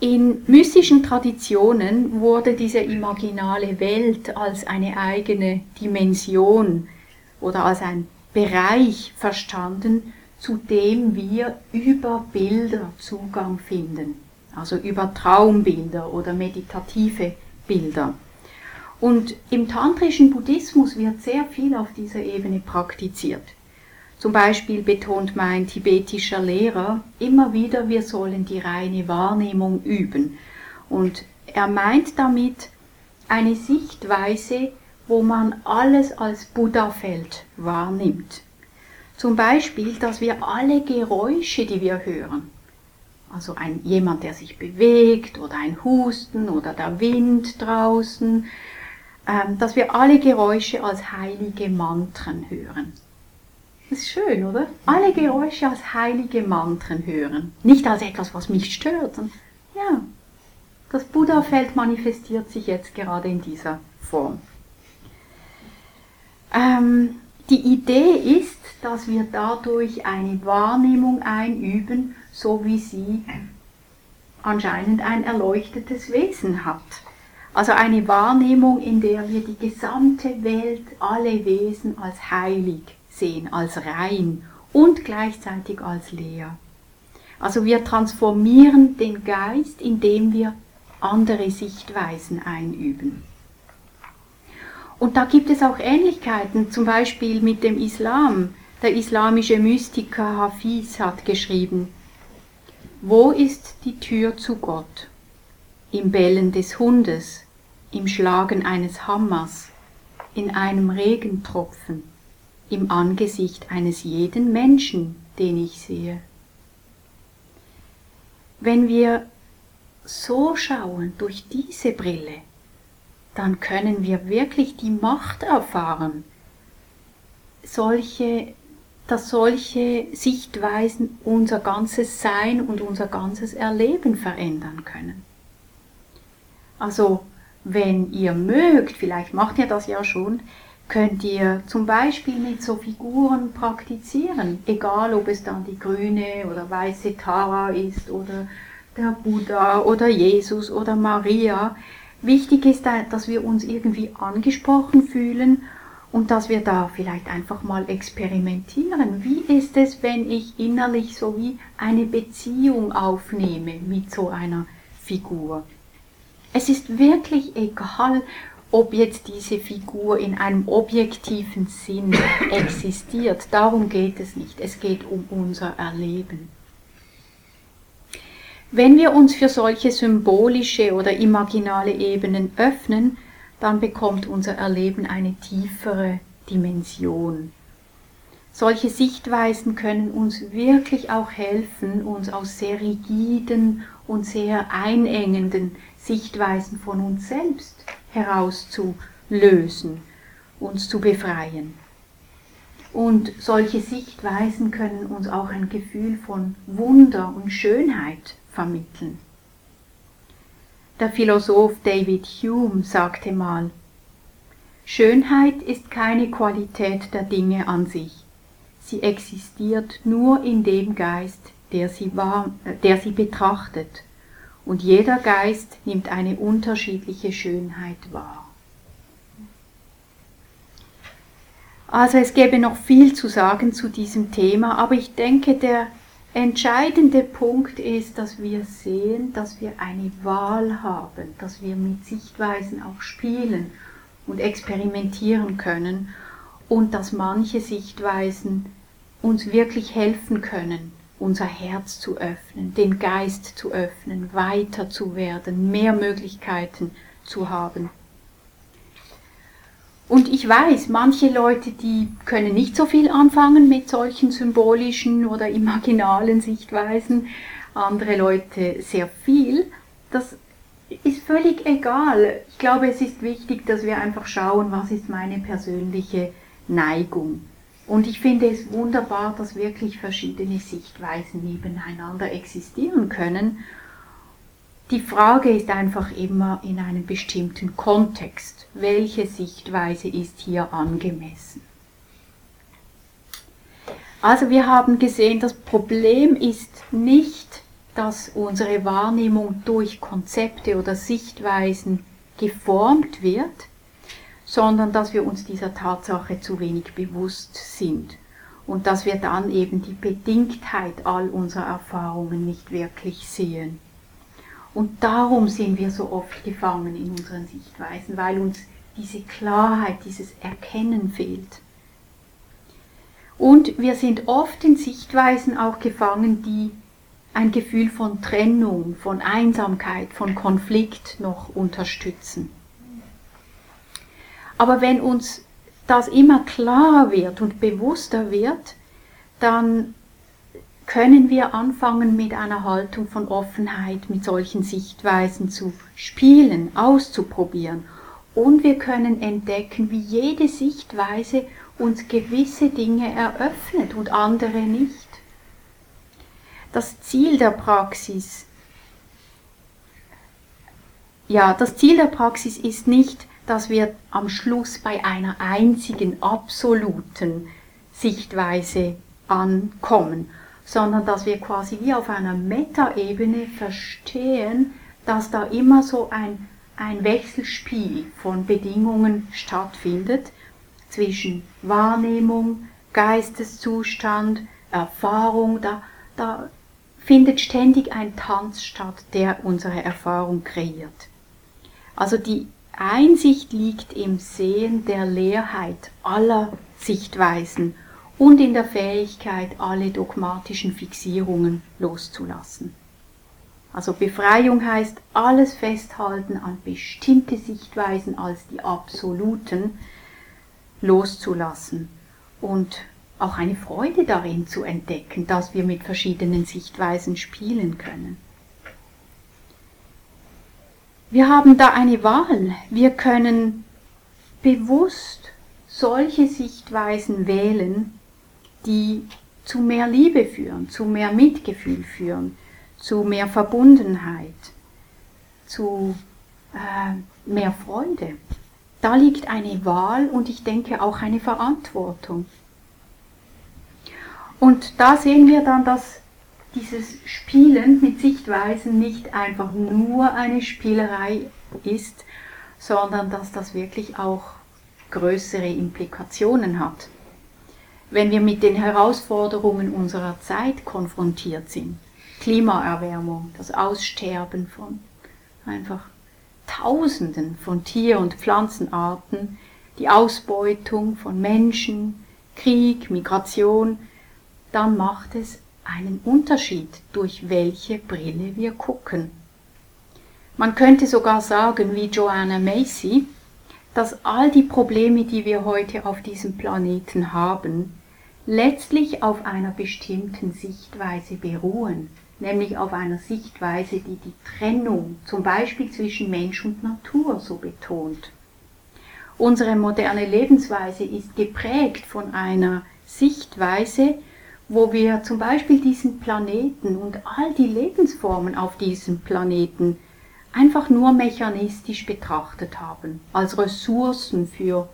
In mystischen Traditionen wurde diese imaginale Welt als eine eigene Dimension oder als ein Bereich verstanden, zu dem wir über Bilder Zugang finden, also über Traumbilder oder meditative Bilder. Und im tantrischen Buddhismus wird sehr viel auf dieser Ebene praktiziert. Zum Beispiel betont mein tibetischer Lehrer immer wieder, wir sollen die reine Wahrnehmung üben. Und er meint damit eine Sichtweise, wo man alles als Buddha-Feld wahrnimmt. Zum Beispiel, dass wir alle Geräusche, die wir hören, also jemand, der sich bewegt oder ein Husten oder der Wind draußen, dass wir alle Geräusche als heilige Mantren hören. Das ist schön, oder? Alle Geräusche als heilige Mantren hören. Nicht als etwas, was mich stört. Ja, das Buddha-Feld manifestiert sich jetzt gerade in dieser Form. Die Idee ist, dass wir dadurch eine Wahrnehmung einüben, so wie sie anscheinend ein erleuchtetes Wesen hat. Also eine Wahrnehmung, in der wir die gesamte Welt, alle Wesen als heilig sehen, als rein und gleichzeitig als leer. Also wir transformieren den Geist, indem wir andere Sichtweisen einüben. Und da gibt es auch Ähnlichkeiten, zum Beispiel mit dem Islam. Der islamische Mystiker Hafiz hat geschrieben: Wo ist die Tür zu Gott? Im Bellen des Hundes, im Schlagen eines Hammers, in einem Regentropfen, im Angesicht eines jeden Menschen, den ich sehe. Wenn wir so schauen, durch diese Brille, dann können wir wirklich die Macht erfahren, dass solche Sichtweisen unser ganzes Sein und unser ganzes Erleben verändern können. Also, wenn ihr mögt, vielleicht macht ihr das ja schon, könnt ihr zum Beispiel mit so Figuren praktizieren, egal ob es dann die grüne oder weiße Tara ist oder der Buddha oder Jesus oder Maria. Wichtig ist, dass wir uns irgendwie angesprochen fühlen und dass wir da vielleicht einfach mal experimentieren. Wie ist es, wenn ich innerlich so wie eine Beziehung aufnehme mit so einer Figur? Es ist wirklich egal, ob jetzt diese Figur in einem objektiven Sinn existiert. Darum geht es nicht. Es geht um unser Erleben. Wenn wir uns für solche symbolische oder imaginale Ebenen öffnen, dann bekommt unser Erleben eine tiefere Dimension. Solche Sichtweisen können uns wirklich auch helfen, uns aus sehr rigiden und sehr einengenden Sichtweisen von uns selbst herauszulösen, uns zu befreien. Und solche Sichtweisen können uns auch ein Gefühl von Wunder und Schönheit vermitteln. Der Philosoph David Hume sagte mal: Schönheit ist keine Qualität der Dinge an sich. Sie existiert nur in dem Geist, der sie betrachtet. Und jeder Geist nimmt eine unterschiedliche Schönheit wahr. Also es gäbe noch viel zu sagen zu diesem Thema, aber ich denke, der entscheidende Punkt ist, dass wir sehen, dass wir eine Wahl haben, dass wir mit Sichtweisen auch spielen und experimentieren können und dass manche Sichtweisen uns wirklich helfen können, unser Herz zu öffnen, den Geist zu öffnen, weiter zu werden, mehr Möglichkeiten zu haben. Und ich weiß, manche Leute, die können nicht so viel anfangen mit solchen symbolischen oder imaginalen Sichtweisen, andere Leute sehr viel. Das ist völlig egal. Ich glaube, es ist wichtig, dass wir einfach schauen, was ist meine persönliche Neigung. Und ich finde es wunderbar, dass wirklich verschiedene Sichtweisen nebeneinander existieren können. Die Frage ist einfach immer in einem bestimmten Kontext, welche Sichtweise ist hier angemessen. Also wir haben gesehen, das Problem ist nicht, dass unsere Wahrnehmung durch Konzepte oder Sichtweisen geformt wird, sondern dass wir uns dieser Tatsache zu wenig bewusst sind und dass wir dann eben die Bedingtheit all unserer Erfahrungen nicht wirklich sehen. Und darum sind wir so oft gefangen in unseren Sichtweisen, weil uns diese Klarheit, dieses Erkennen fehlt. Und wir sind oft in Sichtweisen auch gefangen, die ein Gefühl von Trennung, von Einsamkeit, von Konflikt noch unterstützen. Aber wenn uns das immer klarer wird und bewusster wird, dann können wir anfangen, mit einer Haltung von Offenheit, mit solchen Sichtweisen zu spielen, auszuprobieren. Und wir können entdecken, wie jede Sichtweise uns gewisse Dinge eröffnet und andere nicht. Das Ziel der Praxis ist nicht, dass wir am Schluss bei einer einzigen absoluten Sichtweise ankommen, sondern dass wir quasi wie auf einer Metaebene verstehen, dass da immer so ein Wechselspiel von Bedingungen stattfindet zwischen Wahrnehmung, Geisteszustand, Erfahrung. Da findet ständig ein Tanz statt, der unsere Erfahrung kreiert. Also die Einsicht liegt im Sehen der Leerheit aller Sichtweisen und in der Fähigkeit, alle dogmatischen Fixierungen loszulassen. Also Befreiung heißt, alles festhalten an bestimmte Sichtweisen als die absoluten loszulassen und auch eine Freude darin zu entdecken, dass wir mit verschiedenen Sichtweisen spielen können. Wir haben da eine Wahl. Wir können bewusst solche Sichtweisen wählen, die zu mehr Liebe führen, zu mehr Mitgefühl führen, zu mehr Verbundenheit, zu mehr Freude. Da liegt eine Wahl und ich denke auch eine Verantwortung. Und da sehen wir dann, dass dieses Spielen mit Sichtweisen nicht einfach nur eine Spielerei ist, sondern dass das wirklich auch größere Implikationen hat, wenn wir mit den Herausforderungen unserer Zeit konfrontiert sind. Klimaerwärmung, das Aussterben von einfach Tausenden von Tier- und Pflanzenarten, die Ausbeutung von Menschen, Krieg, Migration, dann macht es einen Unterschied, durch welche Brille wir gucken. Man könnte sogar sagen, wie Joanna Macy, dass all die Probleme, die wir heute auf diesem Planeten haben, letztlich auf einer bestimmten Sichtweise beruhen, nämlich auf einer Sichtweise, die die Trennung zum Beispiel zwischen Mensch und Natur so betont. Unsere moderne Lebensweise ist geprägt von einer Sichtweise, wo wir zum Beispiel diesen Planeten und all die Lebensformen auf diesem Planeten einfach nur mechanistisch betrachtet haben, als Ressourcen für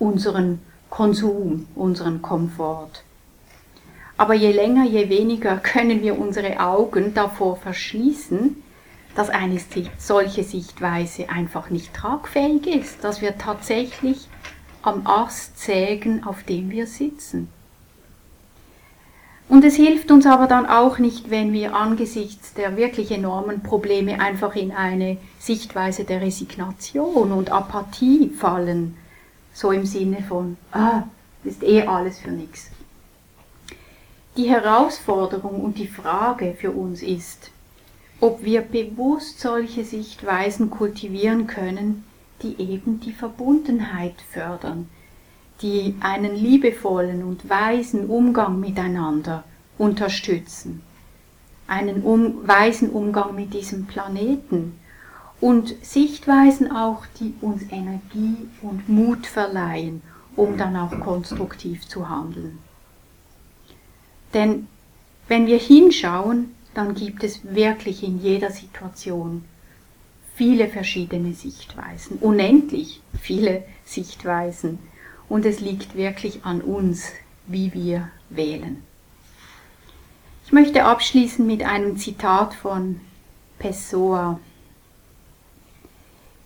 unseren Konsum, unseren Komfort. Aber je länger, je weniger können wir unsere Augen davor verschließen, dass eine solche Sichtweise einfach nicht tragfähig ist, dass wir tatsächlich am Ast sägen, auf dem wir sitzen. Und es hilft uns aber dann auch nicht, wenn wir angesichts der wirklich enormen Probleme einfach in eine Sichtweise der Resignation und Apathie fallen, so im Sinne von, ist eh alles für nichts. Die Herausforderung und die Frage für uns ist, ob wir bewusst solche Sichtweisen kultivieren können, die eben die Verbundenheit fördern, die einen liebevollen und weisen Umgang miteinander unterstützen, einen weisen Umgang mit diesem Planeten und Sichtweisen auch, die uns Energie und Mut verleihen, um dann auch konstruktiv zu handeln. Denn wenn wir hinschauen, dann gibt es wirklich in jeder Situation viele verschiedene Sichtweisen, unendlich viele Sichtweisen. Und es liegt wirklich an uns, wie wir wählen. Ich möchte abschließen mit einem Zitat von Pessoa.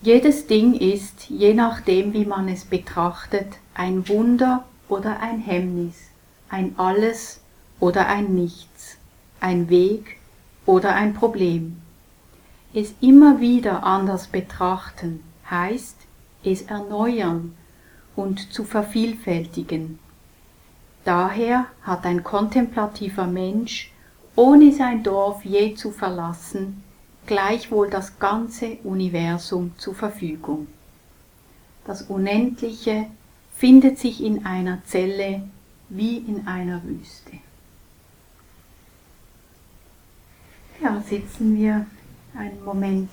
Jedes Ding ist, je nachdem wie man es betrachtet, ein Wunder oder ein Hemmnis, ein Alles oder ein Nichts, ein Weg oder ein Problem. Es immer wieder anders betrachten heißt, es erneuern und zu vervielfältigen. Daher hat ein kontemplativer Mensch, ohne sein Dorf je zu verlassen, gleichwohl das ganze Universum zur Verfügung. Das Unendliche findet sich in einer Zelle wie in einer Wüste. Ja, sitzen wir einen Moment.